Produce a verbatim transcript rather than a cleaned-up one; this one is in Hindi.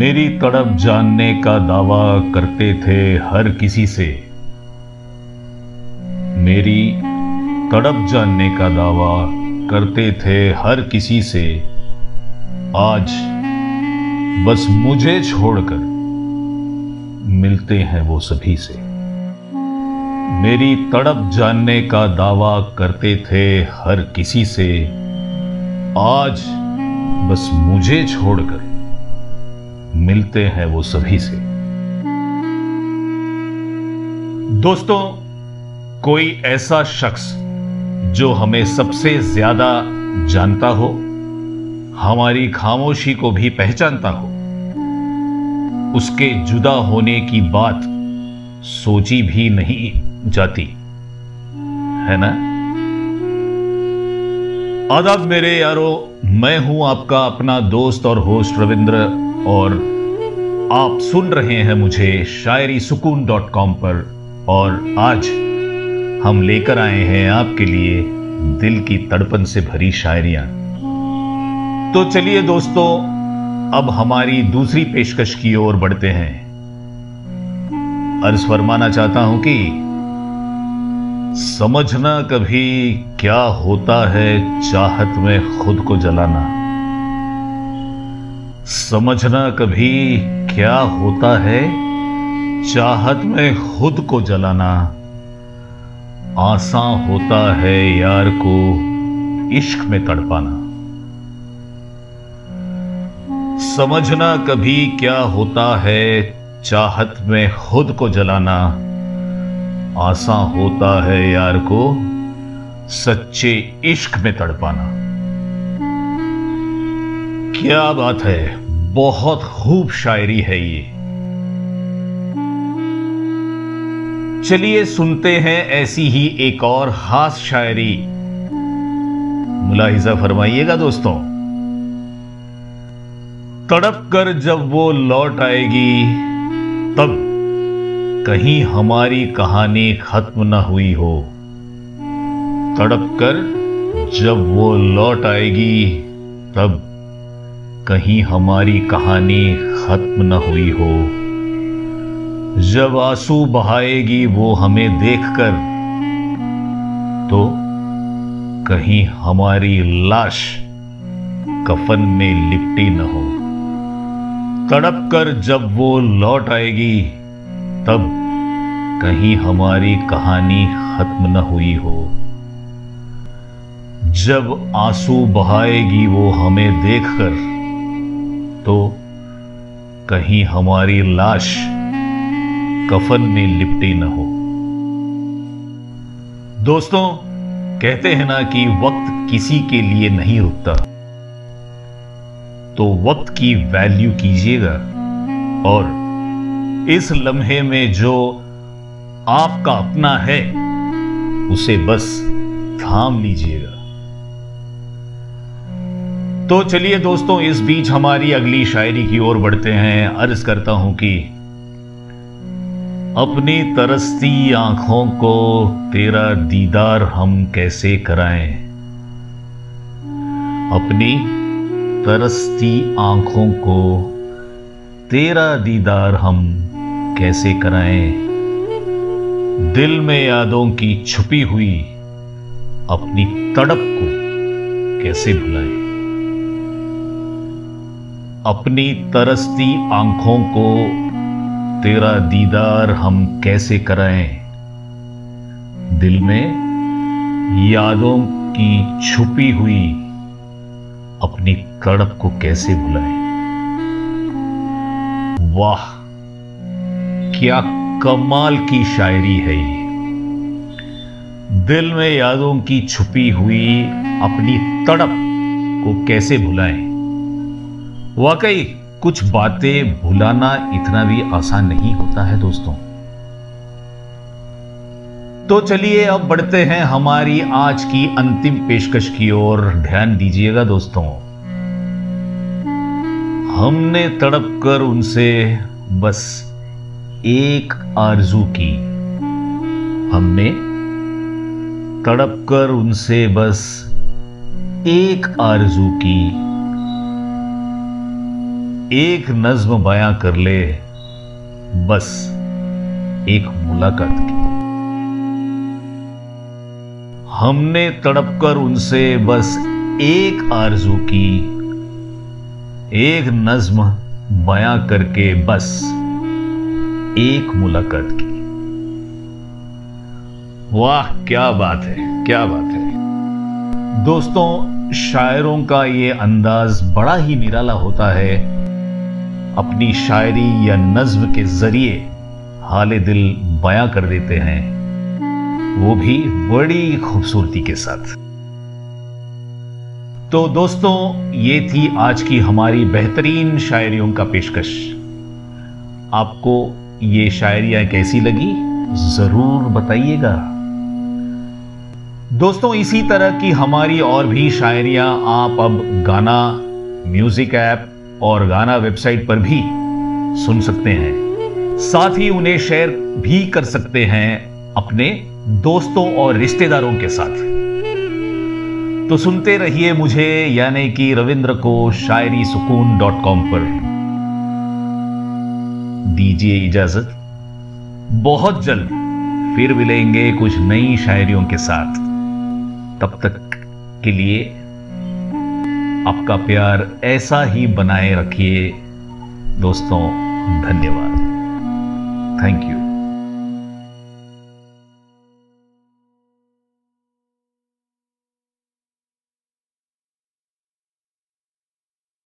मेरी तड़प जानने का दावा करते थे हर किसी से, मेरी तड़प जानने का दावा करते थे हर किसी से। आज बस मुझे छोड़कर मिलते हैं वो सभी से। मेरी तड़प जानने का दावा करते थे हर किसी से, आज बस मुझे छोड़कर मिलते हैं वो सभी से। दोस्तों, कोई ऐसा शख्स जो हमें सबसे ज्यादा जानता हो, हमारी खामोशी को भी पहचानता हो, उसके जुदा होने की बात सोची भी नहीं जाती है ना। आदाब मेरे यारो, मैं हूं आपका अपना दोस्त और होस्ट रविंद्र, और आप सुन रहे हैं मुझे शायरी सुकून डॉट कॉम पर। और आज हम लेकर आए हैं आपके लिए दिल की तड़पन से भरी शायरियां। तो चलिए दोस्तों, अब हमारी दूसरी पेशकश की ओर बढ़ते हैं। अर्ज फरमाना चाहता हूं कि समझना कभी क्या होता है चाहत में खुद को जलाना, समझना कभी क्या होता है चाहत में खुद को जलाना, आसान होता है यार को इश्क में तड़पाना। समझना कभी क्या होता है चाहत में खुद को जलाना, आसान होता है यार को सच्चे इश्क में तड़पाना। क्या बात है, बहुत खूब शायरी है ये। चलिए सुनते हैं ऐसी ही एक और खास शायरी। मुलाहिजा फरमाइएगा दोस्तों। तड़प कर जब वो लौट आएगी, तब कहीं हमारी कहानी खत्म न हुई हो। तड़प कर जब वो लौट आएगी, तब कहीं हमारी कहानी खत्म न हुई हो। जब आंसू बहाएगी वो हमें देखकर, तो कहीं हमारी लाश कफन में लिपटी न हो। तड़प कर जब वो लौट आएगी, तब कहीं हमारी कहानी खत्म न हुई हो। जब आंसू बहाएगी वो हमें देखकर, तो कहीं हमारी लाश कफन में लिपटी न हो। दोस्तों, कहते हैं ना कि वक्त किसी के लिए नहीं रुकता, तो वक्त की वैल्यू कीजिएगा और इस लम्हे में जो आपका अपना है उसे बस थाम लीजिएगा। तो चलिए दोस्तों, इस बीच हमारी अगली शायरी की ओर बढ़ते हैं। अर्ज करता हूं कि अपनी तरसती आंखों को तेरा दीदार हम कैसे कराएं, अपनी तरसती आंखों को तेरा दीदार हम कैसे कराएं। दिल में यादों की छुपी हुई अपनी तड़प को कैसे भुलाएं, अपनी तरसती आंखों को तेरा दीदार हम कैसे कराएं। दिल में यादों की छुपी हुई अपनी तड़प को कैसे भुलाएं। वाह, क्या कमाल की शायरी है ये। दिल में यादों की छुपी हुई अपनी तड़प को कैसे भुलाएं। वाकई कुछ बातें भुलाना इतना भी आसान नहीं होता है दोस्तों। तो चलिए अब बढ़ते हैं हमारी आज की अंतिम पेशकश की ओर। ध्यान दीजिएगा दोस्तों। हमने तड़प कर उनसे बस एक आरजू की, हमने तड़प कर उनसे बस एक आरजू की, एक नज्म बयां कर ले बस एक मुलाकात की। हमने तड़पकर उनसे बस एक आरजू की, एक नज्म बयां करके बस एक मुलाकात की। वाह क्या बात है, क्या बात है दोस्तों। शायरों का ये अंदाज बड़ा ही निराला होता है, अपनी शायरी या नज्म के जरिए हाले दिल बयां कर देते हैं, वो भी बड़ी खूबसूरती के साथ। तो दोस्तों ये थी आज की हमारी बेहतरीन शायरियों का पेशकश। आपको ये शायरियां कैसी लगी जरूर बताइएगा। दोस्तों इसी तरह की हमारी और भी शायरियां आप अब गाना म्यूजिक ऐप और गाना वेबसाइट पर भी सुन सकते हैं। साथ ही उन्हें शेयर भी कर सकते हैं अपने दोस्तों और रिश्तेदारों के साथ। तो सुनते रहिए मुझे यानी कि रविंद्र को शायरी सुकून डॉट कॉम पर। दीजिए इजाजत, बहुत जल्द फिर मिलेंगे कुछ नई शायरियों के साथ। तब तक के लिए आपका प्यार ऐसा ही बनाए रखिए दोस्तों। धन्यवाद, थैंक यू।